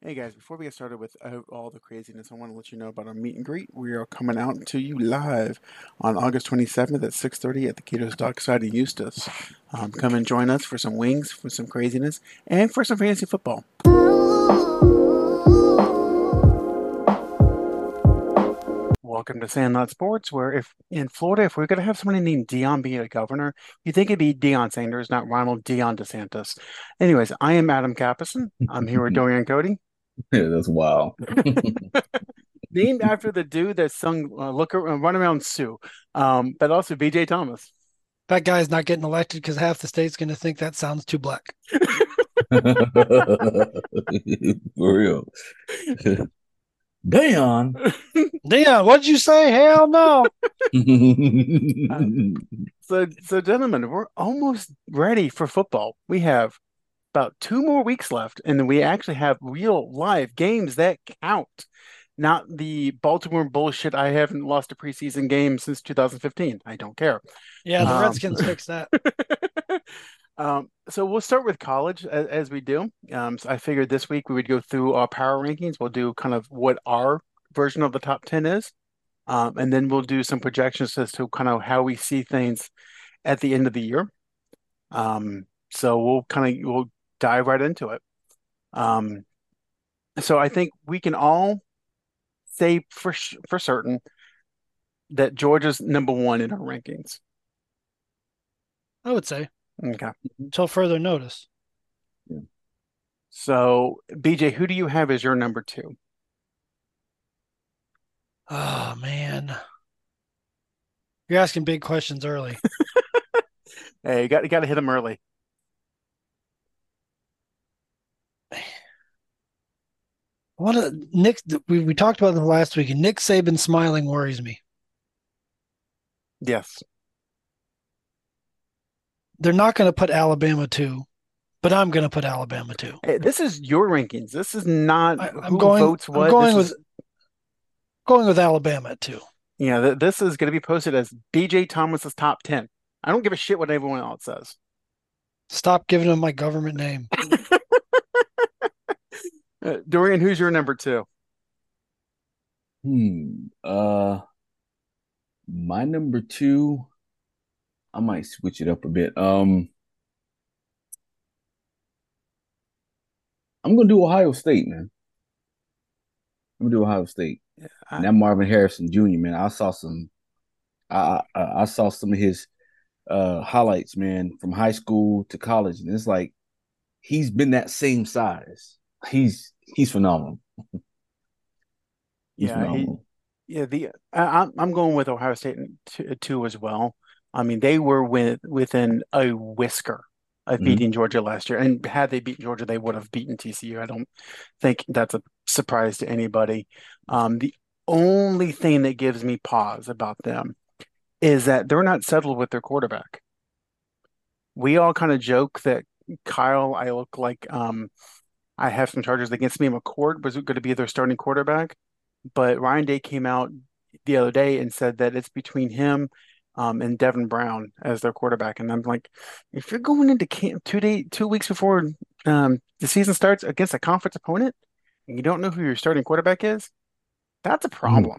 Hey guys, before we get started with all the craziness, I want to let you know about our meet and greet. We are coming out to you live on August 27th at 6:30 at the Kato's Dockside in Eustis. Come and join us for some wings, for some craziness, and for some fantasy football. Welcome to Sandlot Sports, where if we're going to have somebody named Deion be a governor, you'd think it'd be Deion Sanders, not Ronald Deion DeSantis. Anyways, I am Adam Capeson. I'm here with Dorian Cody. Yeah, that's wild. Named after the dude that sung Run Around Sue, but also BJ Thomas. That guy's not getting elected because half the state's going to think that sounds too black. For real. Deion, what'd you say? Hell no. So gentlemen, we're almost ready for football. We have about 2 more weeks left, and then we actually have real live games that count. Not the Baltimore bullshit. I haven't lost a preseason game since 2015. I don't care. Yeah, the Redskins fixed that. So we'll start with college as we do. So I figured this week we would go through our power rankings. We'll do kind of what our version of the top 10 is. And then we'll do some projections as to kind of how we see things at the end of the year. So we'll dive right into it. So I think we can all say for certain that Georgia's number one in our rankings. I would say. Okay. Until further notice. Yeah. So, BJ, who do you have as your number 2? Oh, man. You're asking big questions early. Hey, you got to hit them early. We talked about them last week, and Nick Saban smiling worries me. Yes. They're not going to put Alabama 2, but I'm going to put Alabama 2. Hey, this is your rankings. This is not votes what. I'm going with Alabama 2. Yeah, this is going to be posted as BJ Thomas's top 10. I don't give a shit what everyone else says. Stop giving him my government name. Dorian, who's your number 2? My number 2. I might switch it up a bit. I'm going to do Ohio State, man. Yeah, that Marvin Harrison Jr., man. I saw some of his highlights, man, from high school to college, and it's like he's been that same size. He's phenomenal. Phenomenal. I'm going with Ohio State too as well. I mean, they were within a whisker of beating Georgia last year. And had they beaten Georgia, they would have beaten TCU. I don't think that's a surprise to anybody. The only thing that gives me pause about them is that they're not settled with their quarterback. We all kind of joke that Kyle, I look like I have some charges against me. McCord was going to be their starting quarterback. But Ryan Day came out the other day and said that it's between him and Devin Brown as their quarterback. And I'm like, if you're going into camp 2 weeks before the season starts against a conference opponent and you don't know who your starting quarterback is, that's a problem.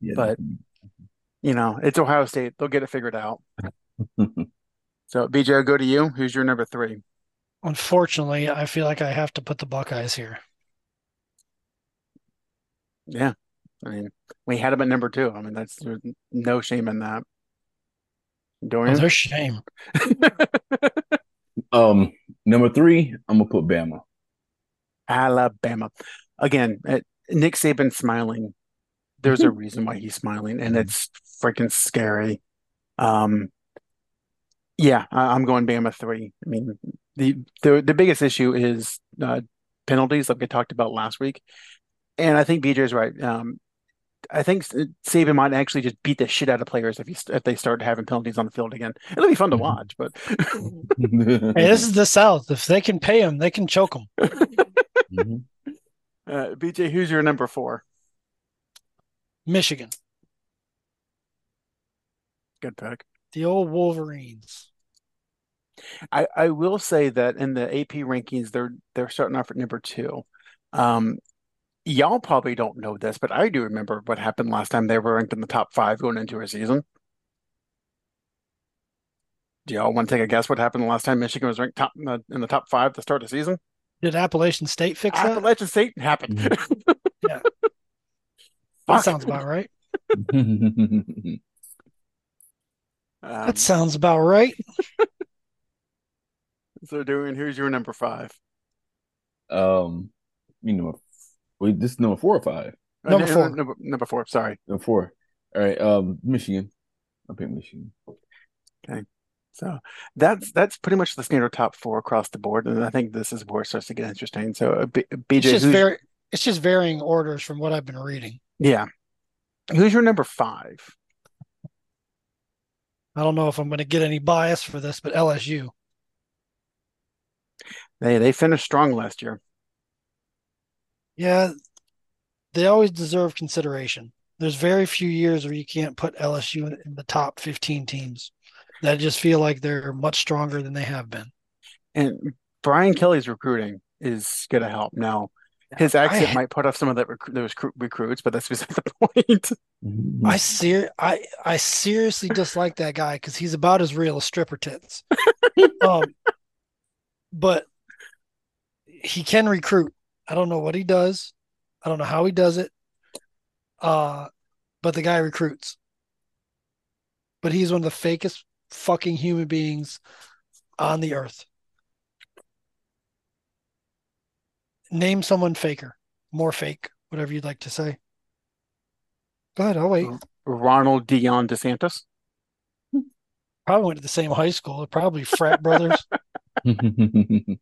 Yeah. But, it's Ohio State. They'll get it figured out. So, BJ, I'll go to you. Who's your number 3? Unfortunately, I feel like I have to put the Buckeyes here. Yeah. I mean, we had them at number 2. I mean, there's no shame in that. Dorian? Oh, there's shame. Number 3, I'm gonna put Bama. Alabama. Again, Nick Saban smiling. There's a reason why he's smiling, and it's freaking scary. I'm going Bama 3. I mean, the biggest issue is penalties, like we talked about last week, and I think BJ's right. I think Saban might actually just beat the shit out of players if they start having penalties on the field again. It'll be fun to watch, but hey, this is the South. If they can pay them, they can choke them. BJ, who's your number 4? Michigan. Good pick. The old Wolverines. I will say that in the AP rankings, they're starting off at number 2. Y'all probably don't know this, but I do remember what happened last time they were ranked in the top five going into a season. Do y'all want to take a guess what happened last time Michigan was ranked top in the top five to start the season? Did Appalachian State fix that? Appalachian State happened. Yeah. That sounds about right. That sounds about right. So, Dorian, who's your number five? This is number four or five? Number four. Number four. Sorry. Number four. All right. Michigan. I'll pick Michigan. Okay. So that's pretty much the standard top four across the board, and I think this is where it starts to get interesting. So, BJ, it's just varying orders from what I've been reading. Yeah. Who's your number five? I don't know if I'm going to get any bias for this, but LSU. They finished strong last year. Yeah, they always deserve consideration. There's very few years where you can't put LSU in the top 15 teams that just feel like they're much stronger than they have been. And Brian Kelly's recruiting is going to help. Now, his accent might put off some of that recruits, but that's beside the point. I seriously dislike that guy because he's about as real as stripper tits. But he can recruit. I don't know what he does. I don't know how he does it. But the guy recruits. But he's one of the fakest fucking human beings on the earth. Name someone faker, more fake, whatever you'd like to say. Go ahead, I'll wait. Ronald Deion DeSantis. Probably went to the same high school. Probably frat brothers. Probably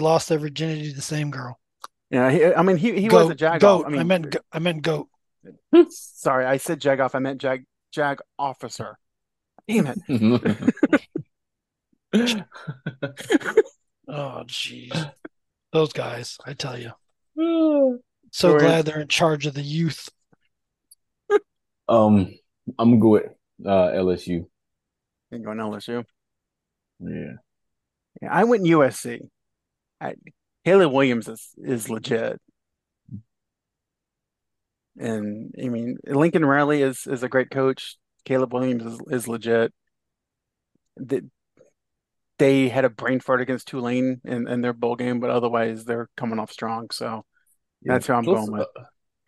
lost their virginity to the same girl. Yeah, he was a jagoff. Goat. I meant goat. Sorry, I said jagoff. I meant jag officer. Damn it! Oh, jeez, those guys! I tell you, so glad they're in charge of the youth. I'm gonna go with LSU. You're going LSU? Yeah. I went USC. Caleb Williams is legit. And, Lincoln Riley is a great coach. Caleb Williams is legit. They had a brain fart against Tulane in their bowl game, but otherwise they're coming off strong. So that's who I'm going with.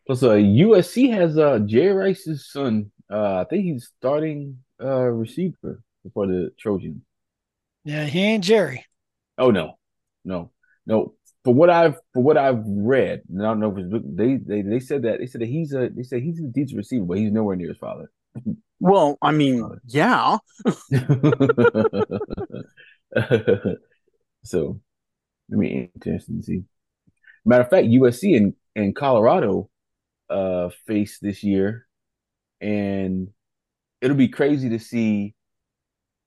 Plus, USC has Jay Rice's son. I think he's starting receiver for the Trojans. Yeah, he ain't Jerry. Oh, no. For what I've read, I don't know if it's, they said that he's a decent receiver, but he's nowhere near his father. Well, yeah. So, interesting to see. Matter of fact, USC and Colorado face this year, and it'll be crazy to see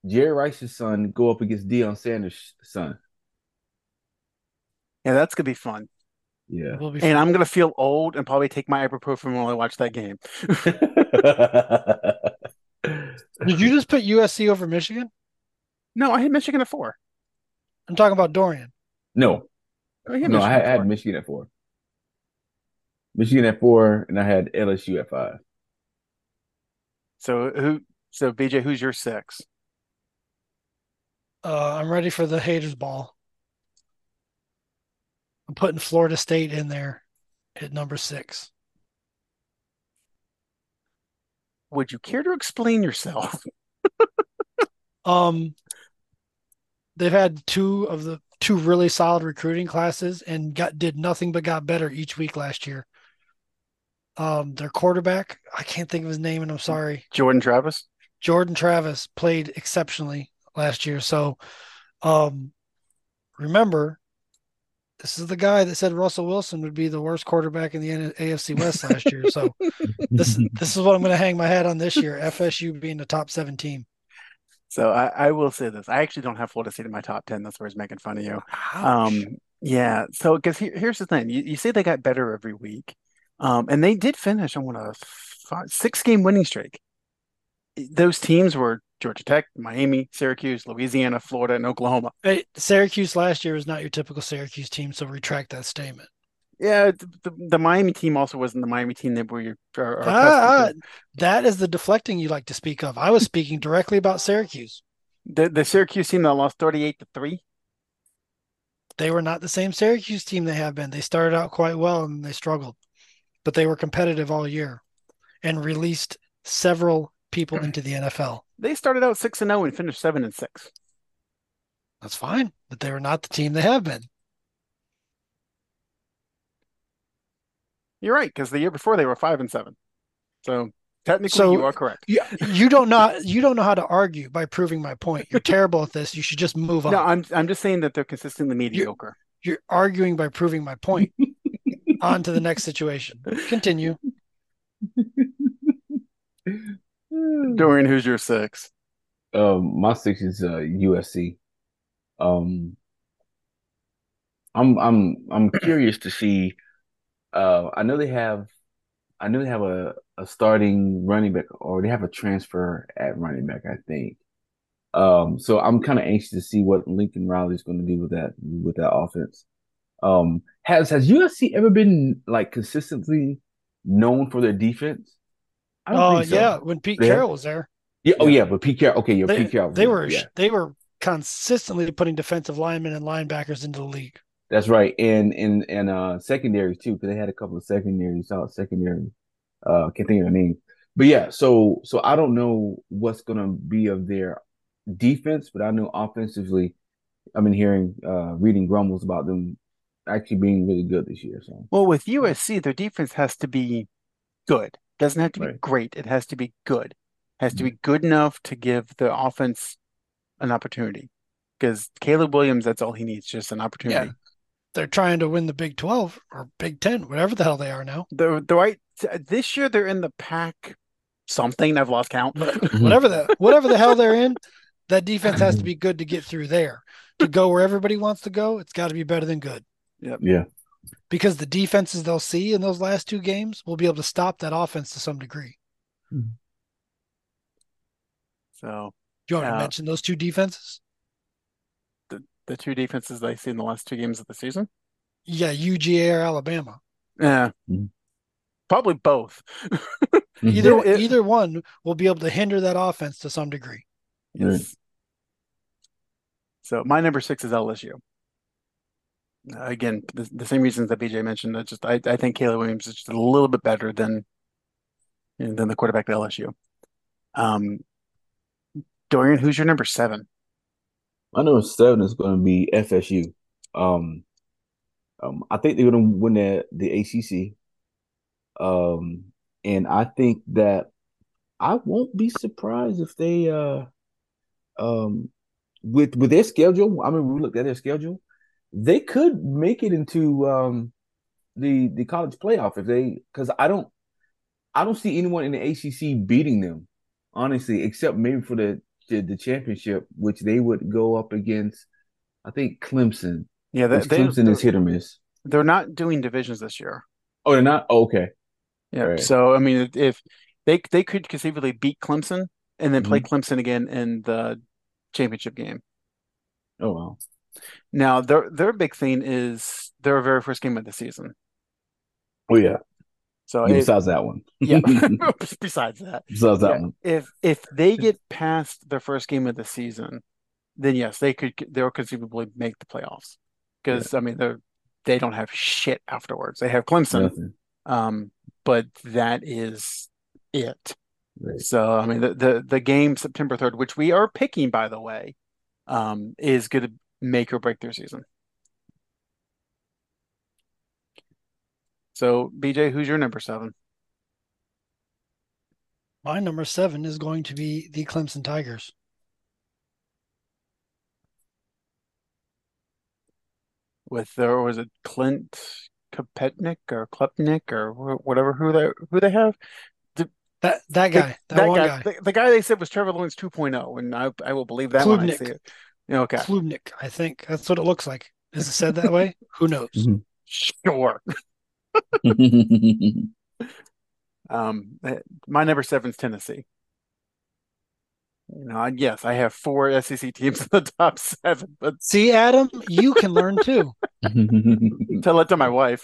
Jerry Rice's son go up against Deion Sanders' son. Yeah, that's going to be fun. Yeah. And I'm going to feel old and probably take my ibuprofen while I watch that game. Did you just put USC over Michigan? No, I had Michigan at 4. I'm talking about Dorian. No. I had Michigan at 4. Michigan at 4, and I had LSU at 5. So BJ, who's your 6? I'm ready for the haters ball. I'm putting Florida State in there at number 6. Would you care to explain yourself? They've had two really solid recruiting classes and did nothing but got better each week last year. Their quarterback, I can't think of his name, and I'm sorry. Jordan Travis played exceptionally last year. So, remember, this is the guy that said Russell Wilson would be the worst quarterback in the AFC West last year. So this is what I'm going to hang my hat on this year, FSU being the top 7 team. So I will say this. I actually don't have Florida State in my top 10. That's where he's making fun of you. Yeah. So because here's the thing. You say they got better every week. And they did finish on a 6-game winning streak. Those teams were Georgia Tech, Miami, Syracuse, Louisiana, Florida, and Oklahoma. Syracuse last year was not your typical Syracuse team, so retract that statement. Yeah, the Miami team also wasn't the Miami team that we are. That is the deflecting you like to speak of. I was speaking directly about Syracuse. The Syracuse team that lost 38-3. They were not the same Syracuse team they have been. They started out quite well and they struggled, but they were competitive all year and released several people into the NFL. They started out 6-0 and finished 7-6. That's fine, but they were not the team they have been. You're right, because the year before they were 5-7. So technically, you are correct. You don't know how to argue by proving my point. You're terrible at this. You should just move on. No, I'm just saying that they're consistently mediocre. You're arguing by proving my point. On to the next situation. Continue. Dorian, who's your 6? My 6 is USC. I'm curious to see. I know they have a starting running back, or they have a transfer at running back, I think. So I'm kind of anxious to see what Lincoln Riley is going to do with that offense. Has USC ever been like consistently known for their defense? I don't think so. Yeah, when Pete Carroll was there. Yeah. Oh yeah, but Pete Carroll. Okay, yeah, Pete Carroll. They were consistently putting defensive linemen and linebackers into the league. That's right, and secondary too, because they had a couple of solid secondary. Can't think of the name, but yeah. So I don't know what's gonna be of their defense, but I know offensively, I've been reading grumbles about them actually being really good this year. So well, with USC, their defense has to be good. It doesn't have to be great. It has to be good. It has to be good enough to give the offense an opportunity. Because Caleb Williams, that's all he needs, just an opportunity. Yeah. They're trying to win the Big 12 or Big 10, whatever the hell they are now. This year they're in the pack something. I've lost count. whatever the hell they're in, that defense has to be good to get through there. To go where everybody wants to go, it's got to be better than good. Yep. Yeah. Because the defenses they'll see in those last two games will be able to stop that offense to some degree. So, do you want to mention those two defenses? The two defenses they see in the last two games of the season? Yeah, UGA or Alabama. Yeah. Probably both. Either one will be able to hinder that offense to some degree. Yes. So my number 6 is LSU. Again, the same reasons that BJ mentioned. I think Caleb Williams is just a little bit better than the quarterback at LSU. Dorian, who's your number 7? I know 7 is going to be FSU. I think they're going to win the ACC. And I think that I won't be surprised if they with their schedule. I mean, we looked at their schedule. They could make it into the college playoff because I don't see anyone in the ACC beating them, honestly, except maybe for the championship, which they would go up against, I think, Clemson. Yeah, Clemson is hit or miss. They're not doing divisions this year. Oh, they're not? Oh, okay. Yeah. Right. So, I mean, if they could conceivably beat Clemson and then play Clemson again in the championship game. Oh, wow. Now, their big thing is their very first game of the season. Oh, yeah. So besides that one. Yeah. Besides that one. If they get past their first game of the season, then yes, they'll conceivably make the playoffs. Because I mean they don't have shit afterwards. They have Clemson. Nothing. But that is it. Right. So I mean the game September 3rd, which we are picking by the way, is gonna make or break their season. So, BJ, who's your number 7? My number 7 is going to be the Clemson Tigers. Was it Clint Klubnik or Klubnik or whatever who they have? That guy. The guy they said was Trevor Lawrence 2.0, and I will believe that Klubnik. When I see it. Okay. Klubnik, I think that's what it looks like. Is it said that way? Who knows? Mm-hmm. Sure. My number 7 is Tennessee. Yes, I have 4 SEC teams in the top 7. But see, Adam, you can learn too. Tell that to my wife.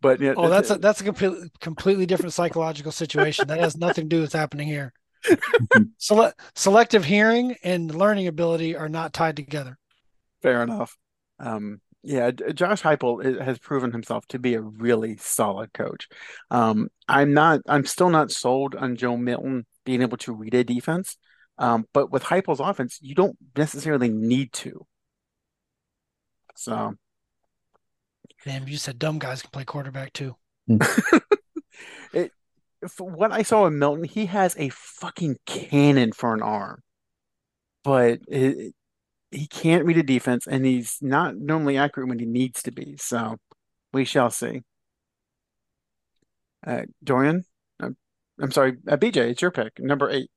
But yeah, that's a completely different psychological situation that has nothing to do with what's happening here. Selective hearing and learning ability are not tied together. Fair enough. Yeah, Josh Heupel has proven himself to be a really solid coach. I'm still not sold on Joe Milton being able to read a defense, but with Heupel's offense, you don't necessarily need to. So, damn, you said dumb guys can play quarterback too. For what I saw in Milton, he has a fucking cannon for an arm, but he can't read a defense, and he's not normally accurate when he needs to be. So we shall see. Dorian, I'm sorry, BJ, it's your pick, number 8.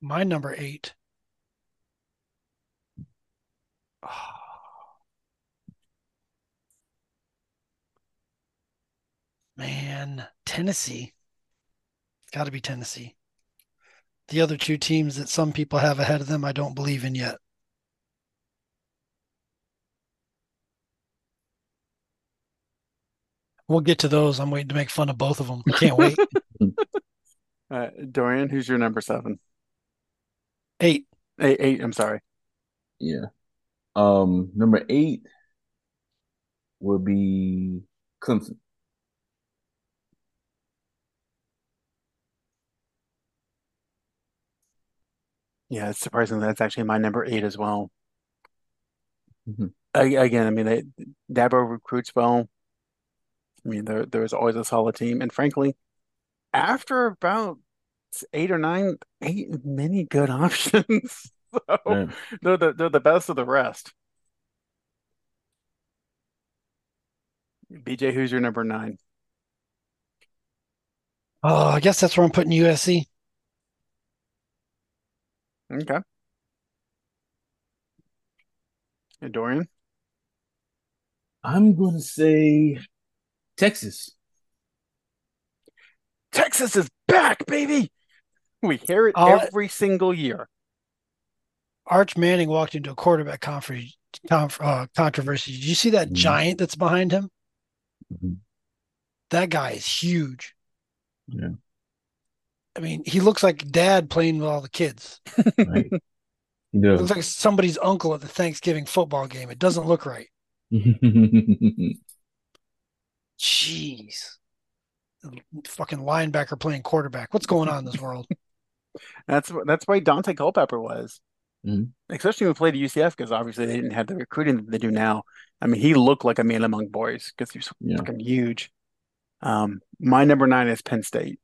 My number 8. Oh. Man, Tennessee. It's got to be Tennessee. The other two teams that some people have ahead of them, I don't believe in yet. We'll get to those. I'm waiting to make fun of both of them. I can't wait. Dorian, who's your number 7? 8. 8. I'm sorry. Yeah. Number 8 will be Clemson. Yeah, it's surprising that's actually my number 8 as well. Mm-hmm. Dabo recruits well. I mean, there is always a solid team. And frankly, after about 8 or 9, ain't many good options. So yeah. They're the best of the rest. BJ, who's your number 9? Oh, I guess that's where I'm putting USC. Okay. And Dorian? I'm going to say Texas. Texas is back, baby! We hear it every single year. Arch Manning walked into a quarterback controversy. Did you see that giant that's behind him? Mm-hmm. That guy is huge. Yeah. I mean, he looks like dad playing with all the kids. Right. He does. Looks like somebody's uncle at the Thanksgiving football game. It doesn't look right. Jeez. Fucking linebacker playing quarterback. What's going on in this world? That's why Dante Culpepper was. Mm-hmm. Especially when he played at UCF, because obviously they didn't have the recruiting that they do now. I mean, he looked like a man among boys because he was fucking huge. My number 9 is Penn State.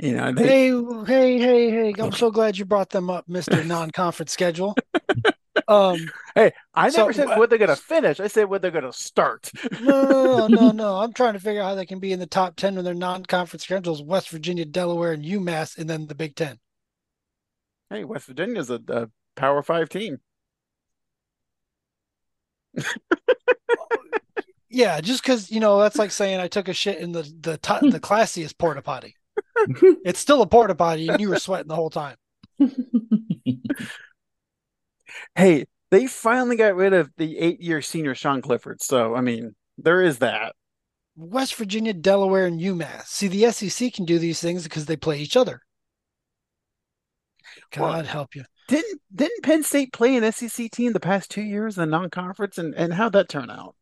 You know, hey! I'm so glad you brought them up, Mr. Non-Conference Schedule. I never said what they're going to finish. I said what they're going to start. No. I'm trying to figure out how they can be in the top 10 when their non-conference schedule is West Virginia, Delaware, and UMass, and then the Big Ten. Hey, West Virginia's a Power 5 team. Yeah, just because, you know, that's like saying I took a shit in the classiest porta potty. It's still a porta potty, and you were sweating the whole time. Hey, they finally got rid of the 8-year senior Sean Clifford. So, I mean, there is that. West Virginia, Delaware, and UMass. See, the SEC can do these things because they play each other. God help you. Didn't Penn State play an SEC team the past 2 years in non-conference? And how'd that turn out?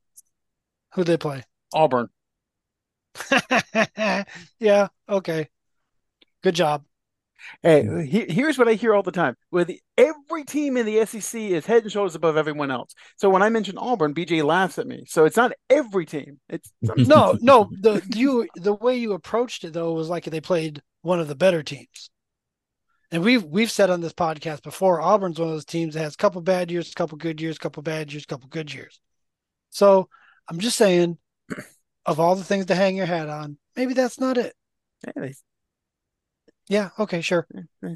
Who'd they play? Auburn. Yeah, okay. Good job. Hey, here's what I hear all the time. Every team in the SEC is head and shoulders above everyone else. So when I mention Auburn, BJ laughs at me. So it's not every team. It's No. The way you approached it though was like they played one of the better teams. And we've said on this podcast before, Auburn's one of those teams that has a couple bad years, a couple good years, a couple bad years, a couple good years. So I'm just saying, of all the things to hang your hat on, maybe that's not it. Yeah, okay, sure.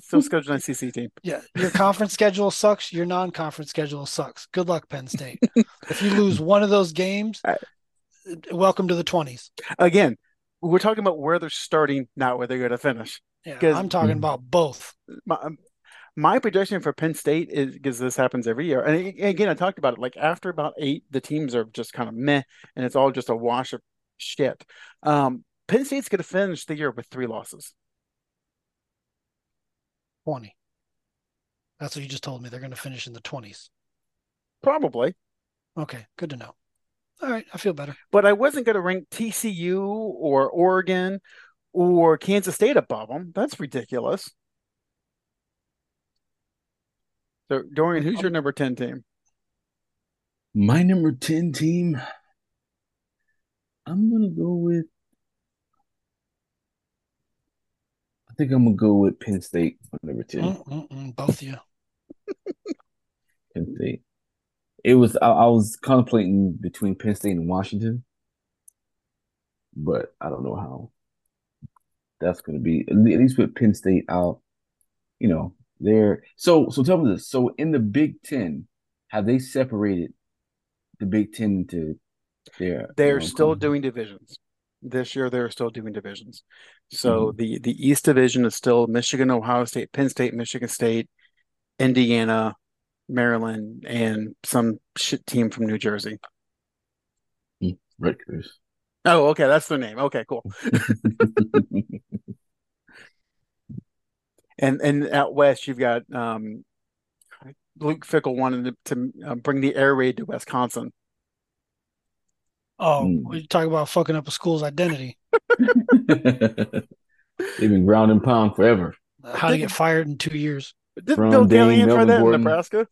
Still scheduled an SEC team. Yeah, your conference schedule sucks. Your non-conference schedule sucks. Good luck, Penn State. If you lose one of those games, welcome to the 20s. Again, we're talking about where they're starting, not where they're going to finish. Yeah, I'm talking about both. My projection for Penn State is, because this happens every year, and again, I talked about it, like after about eight, the teams are just kind of meh, and it's all just a wash of shit. Penn State's going to finish the year with 3 losses. 20. That's what you just told me. They're going to finish in the 20s. Probably. Okay, good to know. All right, I feel better. But I wasn't going to rank TCU or Oregon or Kansas State above them. That's ridiculous. So, Dorian, who's your number 10 team? My number 10 team? I think I'm going to go with Penn State for number 10. Both of you. Penn State. I was contemplating between Penn State and Washington, but I don't know how that's going to be. At least with Penn State out, you know, they're so tell me this. So in the Big Ten, have they separated the Big Ten into their? They're still doing divisions. This year, they're still doing divisions. So the East Division is still Michigan, Ohio State, Penn State, Michigan State, Indiana, Maryland, and some shit team from New Jersey. Rutgers. Oh, okay. That's their name. Okay, cool. and out west, you've got Luke Fickell wanted to bring the air raid to Wisconsin. Oh, we talk about fucking up a school's identity. They've been ground and pound forever. How to get fired in 2 years. Did Bill Dally try that in Nebraska?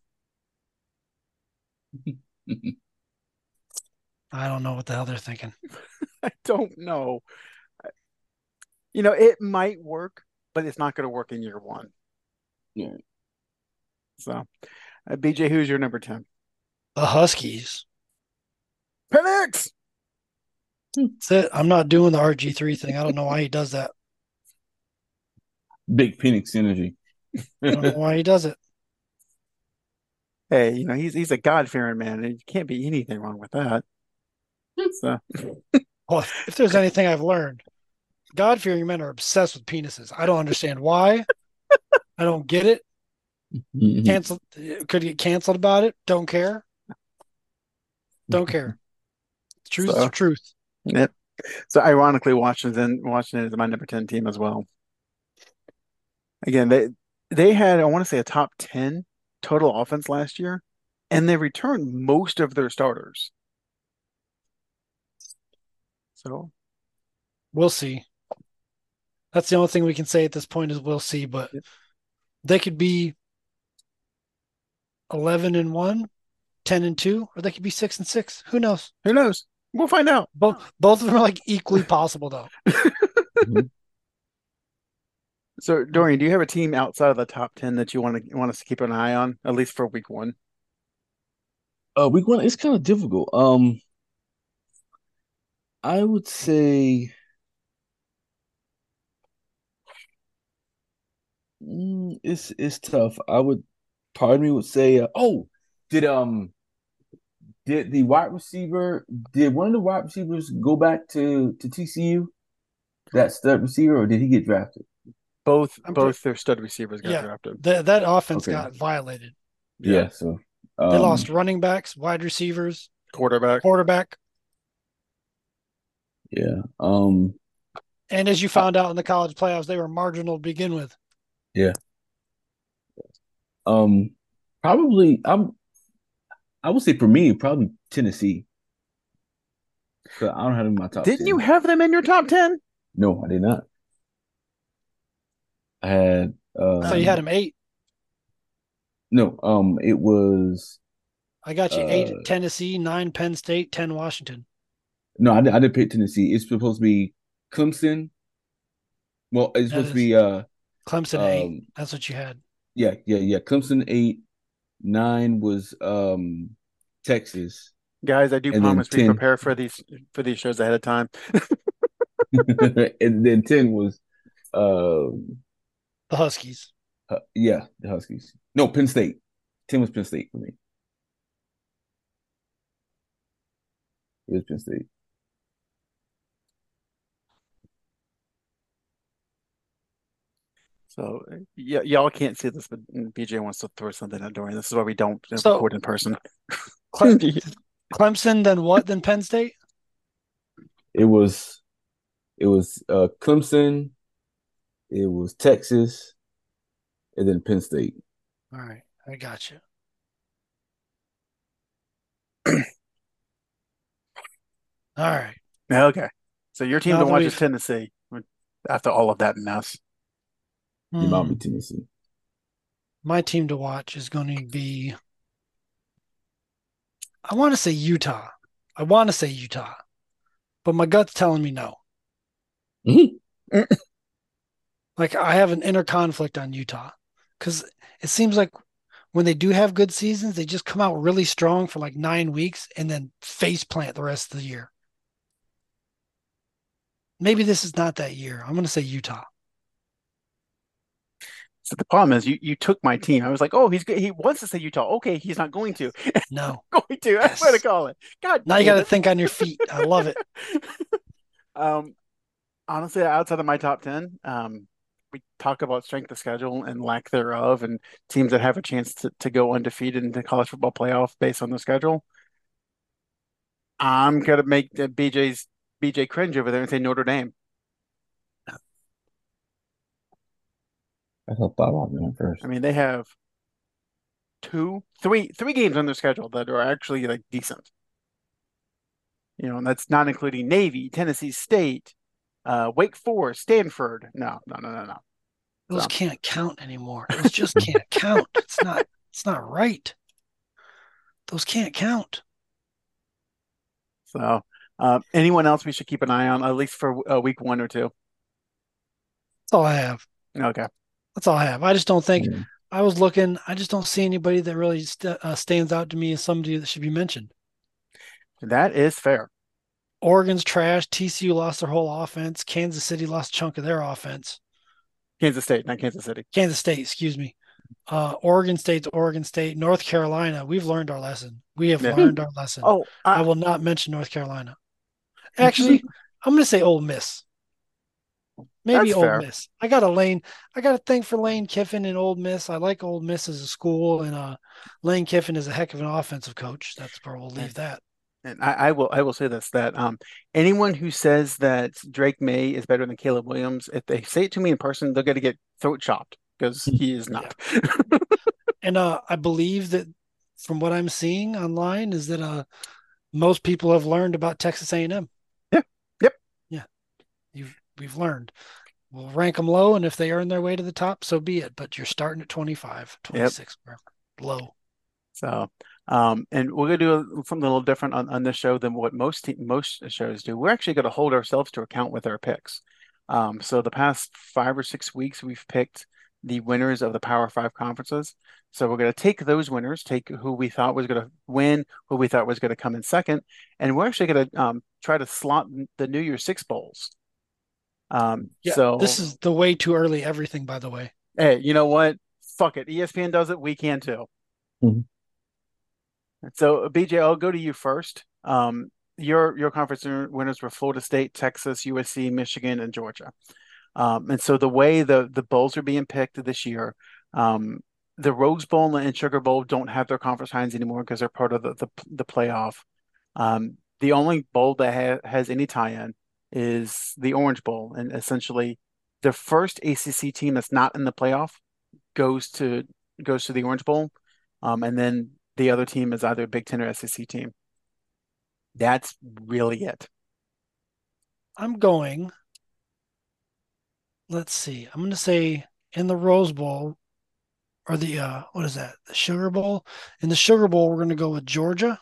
I don't know what the hell they're thinking. I don't know. You know, it might work, but it's not going to work in year one. Yeah. So, BJ, who's your number 10? The Huskies. Penix! That's it. I'm not doing the RG3 thing. I don't know why he does that. Big Penix energy. I don't know why he does it. Hey, you know, he's a God-fearing man, and you can't be anything wrong with that. So. Well, if there's anything I've learned, God-fearing men are obsessed with penises. I don't understand why. I don't get it. Canceled, could get canceled about it. Don't care. Don't care. Truth is truth. Yep. So, ironically, Washington is my number 10 team as well. Again, they had, I want to say, a top 10 total offense last year, and they returned most of their starters. So, we'll see. That's the only thing we can say at this point is we'll see, but they could be 11-1, 10-2, or they could be 6-6. Who knows? Who knows? We'll find out. Both of them are like equally possible, though. So, Dorian, do you have a team outside of the top 10 that you want us to keep an eye on, at least for week one? Week one, it's kind of difficult. I would say it's tough. I would, pardon me, would say, did one of the wide receivers go back to TCU? That stud receiver, or did he get drafted? Both their stud receivers got drafted. That offense got violated. Yeah, so they lost running backs, wide receivers, quarterback. Yeah. And as you found out in the college playoffs, they were marginal to begin with. Yeah. Probably I would say for me, probably Tennessee. But I don't have them in my top 10. Didn't you have them in your top 10? No, I did not. I had so you had him 8. No, it was. I got you 8 Tennessee, 9 Penn State, 10 Washington. No, I didn't pick Tennessee. It's supposed to be Clemson. Well, it's supposed to be Clemson 8. That's what you had. Yeah. Clemson 8, 9 was Texas. Guys, I do promise we prepare for these shows ahead of time. And then 10 was the Huskies. The Huskies. No, Penn State. 10 was Penn State for me. It was Penn State. So y'all can't see this, but BJ wants to throw something at Dorian. This is why we don't record in person. Clemson, then what? Then Penn State? It was Clemson. It was Texas, and then Penn State. All right, I got you. All right. Okay. So your team to watch is Tennessee after all of that mess. You might be Tennessee. My team to watch is going to be, I want to say Utah. But my gut's telling me no. Mm-hmm. Like, I have an inner conflict on Utah. Because it seems like when they do have good seasons, they just come out really strong for like 9 weeks and then face plant the rest of the year. Maybe this is not that year. I'm going to say Utah. So the problem is you took my team. I was like, oh, he wants to say Utah. Okay, he's not going to. No. Going to. Yes. I'm going to call it. God. Now you got to think on your feet. I love it. Honestly, outside of my top 10, we talk about strength of schedule and lack thereof and teams that have a chance to go undefeated in the college football playoff based on the schedule. I'm going to make BJ cringe over there and say Notre Dame. I thought about that first. I mean, they have three games on their schedule that are actually like decent. You know, and that's not including Navy, Tennessee State, Wake Forest, Stanford. No. Those can't count anymore. Those just can't count. It's not right. Those can't count. So, anyone else we should keep an eye on, at least for week one or two? That's all I have. Okay. That's all I have. I just don't think I was looking. I just don't see anybody that really stands out to me as somebody that should be mentioned. That is fair. Oregon's trash. TCU lost their whole offense. Kansas City lost a chunk of their offense. Kansas State, not Kansas City. Kansas State, excuse me. Oregon State. North Carolina. We've learned our lesson. Oh, I will not mention North Carolina. Actually, I'm going to say Ole Miss. Maybe Ole Miss. I got a thing for Lane Kiffin and Ole Miss. I like Ole Miss as a school, and Lane Kiffin is a heck of an offensive coach. That's where we'll leave that. And I will say this, that anyone who says that Drake May is better than Caleb Williams, if they say it to me in person, they're going to get throat chopped because he is not. Yeah. And I believe that from what I'm seeing online is that most people have learned about Texas A&M. Yeah. Yep. Yeah. We've learned. We'll rank them low, and if they earn their way to the top, so be it. But you're starting at 25, 26, wherever. Low. So, and we're going to do something a little different on this show than what most shows do. We're actually going to hold ourselves to account with our picks. So the past 5 or 6 weeks, we've picked the winners of the Power 5 conferences. So we're going to take those winners, take who we thought was going to win, who we thought was going to come in second, and we're actually going to try to slot the New Year's Six Bowls. So this is the way too early everything, by the way. Hey, you know what? Fuck it. ESPN does it. We can too. Mm-hmm. So BJ, I'll go to you first. Your conference winners were Florida State, Texas, USC, Michigan, and Georgia. And so the way the bowls are being picked this year, the Rose Bowl and Sugar Bowl don't have their conference hinds anymore because they're part of the playoff. The only bowl that has any tie-in is the Orange Bowl, and essentially the first ACC team that's not in the playoff goes to the Orange Bowl, and then the other team is either a Big Ten or SEC team. That's really it. I'm going to say in the Rose Bowl, or the what is that? The Sugar Bowl. In the Sugar Bowl, we're going to go with Georgia.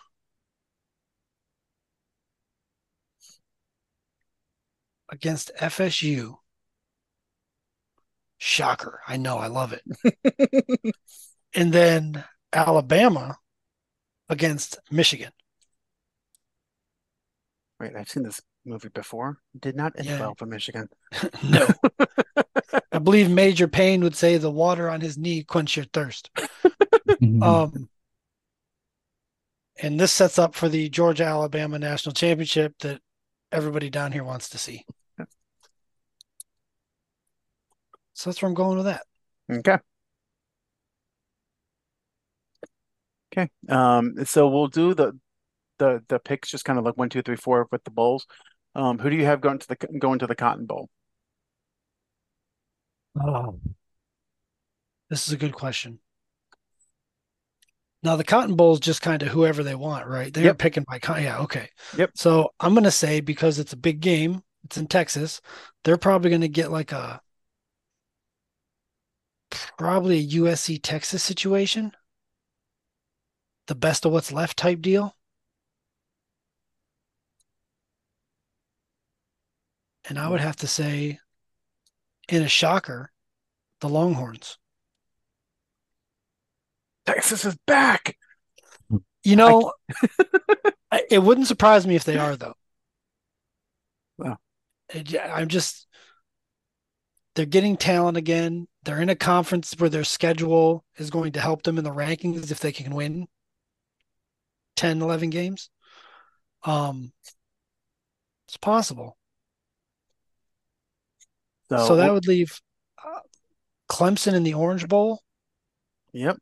Against FSU. Shocker. I know. I love it. And then Alabama against Michigan. Wait, I've seen this movie before. Did not end well for Michigan. No. I believe Major Payne would say the water on his knee quench your thirst. And this sets up for the Georgia-Alabama National Championship that everybody down here wants to see. So that's where I'm going with that. Okay. Okay. So we'll do the picks, just kind of like 1, 2, 3, 4 with the bowls. Who do you have going to the Cotton Bowl? Oh, this is a good question. Now the Cotton Bowl is just kind of whoever they want, right? They're picking by yeah, okay. Yep. So I'm gonna say, because it's a big game, it's in Texas, they're probably gonna get like probably a USC Texas situation. The best of what's left type deal. And I would have to say, in a shocker, the Longhorns. Texas is back. You know, it wouldn't surprise me if they are, though. Wow. They're getting talent again. They're in a conference where their schedule is going to help them in the rankings if they can win 10, 11 games. It's possible. So that would leave Clemson in the Orange Bowl. Yep.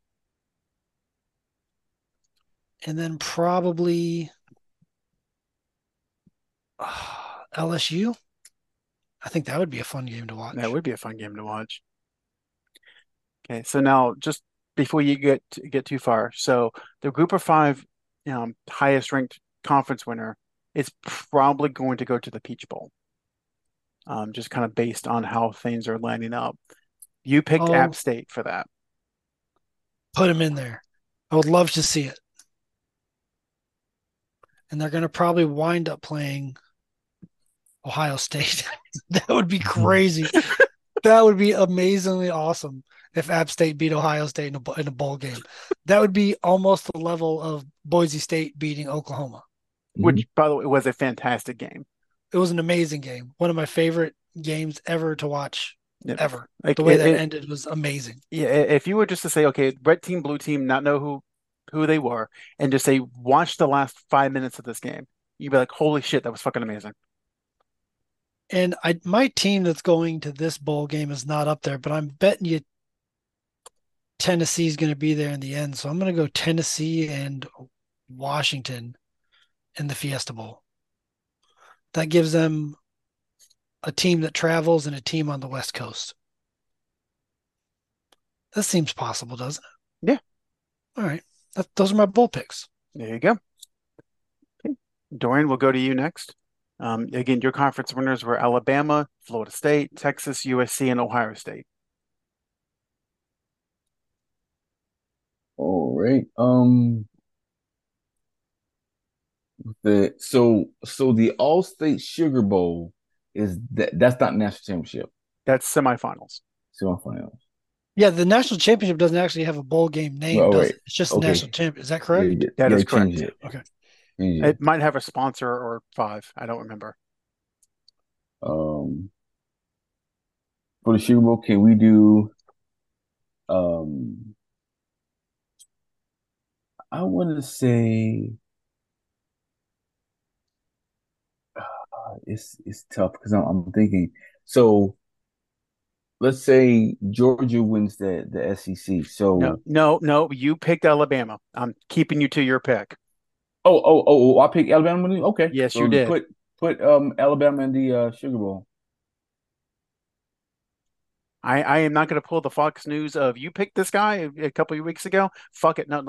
And then probably LSU. I think that would be a fun game to watch. That would be a fun game to watch. Okay, so now just before you get too far, so the Group of Five highest ranked conference winner is probably going to go to the Peach Bowl. Just kind of based on how things are lining up. You picked App State for that. Put them in there. I would love to see it. And they're going to probably wind up playing Ohio State. That would be crazy. That would be amazingly awesome if App State beat Ohio State in a bowl game. That would be almost the level of Boise State beating Oklahoma. Which, by the way, was a fantastic game. It was an amazing game. One of my favorite games ever to watch, ever. Like, the way that ended was amazing. Yeah, if you were just to say, okay, red team, blue team, not know who they were, and just say, watch the last 5 minutes of this game, you'd be like, holy shit, that was fucking amazing. And my team that's going to this bowl game is not up there, but I'm betting you Tennessee's going to be there in the end. So I'm going to go Tennessee and Washington in the Fiesta Bowl. That gives them a team that travels and a team on the West Coast. That seems possible, doesn't it? Yeah. All right. Those are my bowl picks. There you go. Okay. Dorian, we'll go to you next. Again, your conference winners were Alabama, Florida State, Texas, USC, and Ohio State. All right. So the All-State Sugar Bowl is that's not national championship. That's semifinals. Yeah, the national championship doesn't actually have a bowl game name. Oh, does it? It's just the national championship. Is that correct? Yeah, that is correct. It. Okay. Yeah. It might have a sponsor or 5. I don't remember. For the Sugar Bowl, can we do? I want to say. It's tough because I'm thinking. So, let's say Georgia wins the SEC. So no, you picked Alabama. I'm keeping you to your pick. Oh! I picked Alabama. Okay, yes, so you did. Put Alabama in the Sugar Bowl. I am not going to pull the Fox News of you picked this guy a couple of weeks ago. Fuck it, no.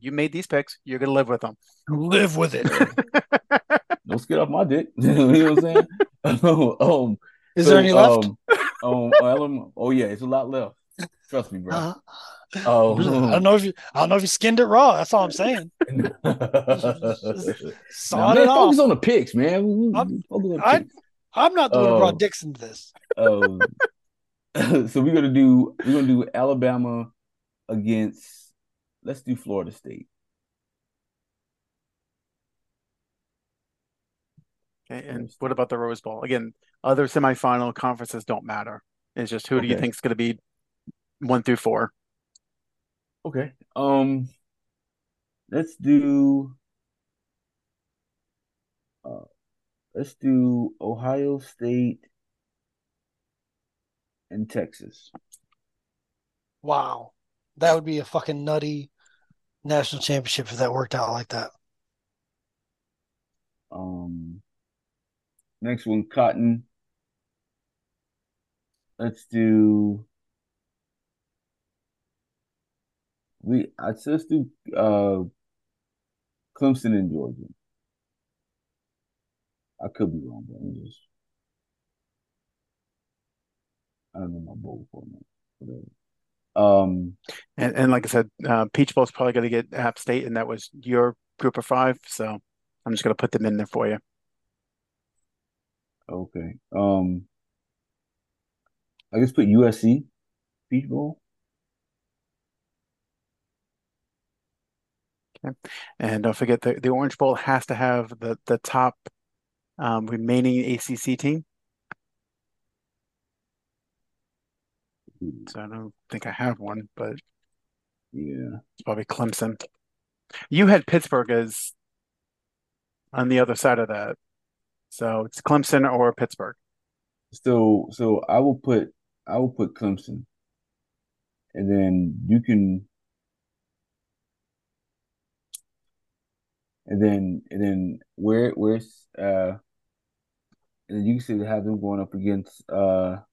You made these picks. You're going to live with them. Live with it. Let's get off my dick. You know what I'm saying? Is there any left? It's a lot left. Trust me, bro. I don't know if you skinned it raw. That's all I'm saying. Focus on the picks, man. I'm not the one who brought dicks into this. So we're gonna do Alabama against. Let's do Florida State. And what about the Rose Bowl? Again, other semifinal conferences don't matter. It's just who do you think is going to be 1 through 4? Okay. Let's do Ohio State in Texas. Wow. That would be a fucking nutty national championship if that worked out like that. Next one, Cotton. Let's do. Let's do Clemson and Georgia. I could be wrong, but I'm just. I don't know my bowl format. Whatever. And like I said, Peach Bowl is probably going to get App State, and that was your group of five. So I'm just going to put them in there for you. Okay. I guess put USC Peach Bowl. Okay. And don't forget the Orange Bowl has to have the top remaining ACC team. So I don't think I have one, but yeah, it's probably Clemson. You had Pittsburgh as on the other side of that, so it's Clemson or Pittsburgh. So I will put Clemson, and then you can, and then where's and then you can see have them going up against battle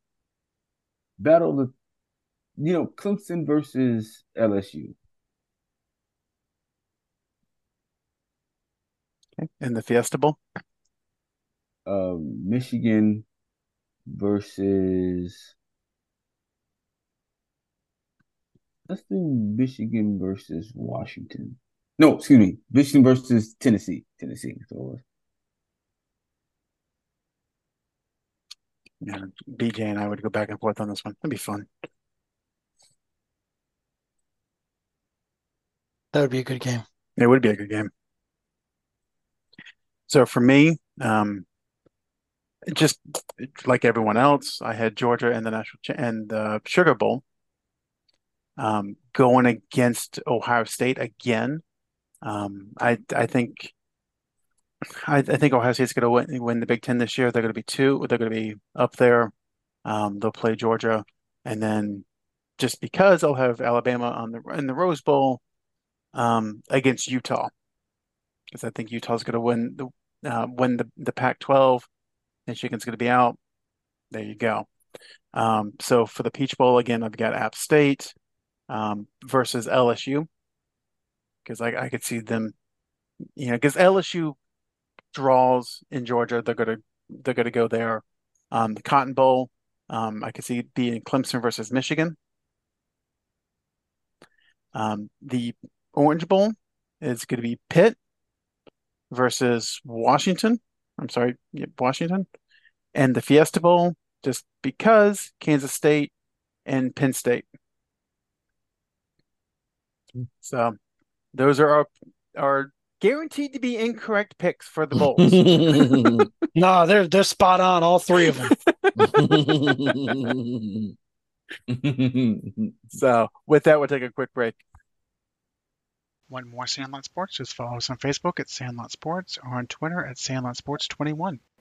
the. You know, Clemson versus LSU. Okay. And the Fiesta Bowl? Michigan versus... Let's do Michigan versus Washington. No, excuse me. Michigan versus Tennessee. Tennessee. Yeah, BJ and I would go back and forth on this one. That'd be fun. That would be a good game. It would be a good game. So for me, just like everyone else, I had Georgia and the Sugar Bowl going against Ohio State again. I think Ohio State's going to win the Big Ten this year. They're going to be two. They're going to be up there. They'll play Georgia, and then just because they'll have Alabama on in the Rose Bowl. Against Utah, because I think Utah's going to win the Pac-12, and Michigan's going to be out. There you go. So for the Peach Bowl again, I've got App State versus LSU, because I could see them, because LSU draws in Georgia, they're going to go there. The Cotton Bowl, I could see being Clemson versus Michigan. The Orange Bowl is going to be Pitt versus Washington. I'm sorry, Washington. And the Fiesta Bowl, just because Kansas State and Penn State. So those are our guaranteed to be incorrect picks for the bowls. No, they're spot on, all three of them. So with that, we'll take a quick break. Want more Sandlot Sports? Just follow us on Facebook at Sandlot Sports or on Twitter at Sandlot Sports 21.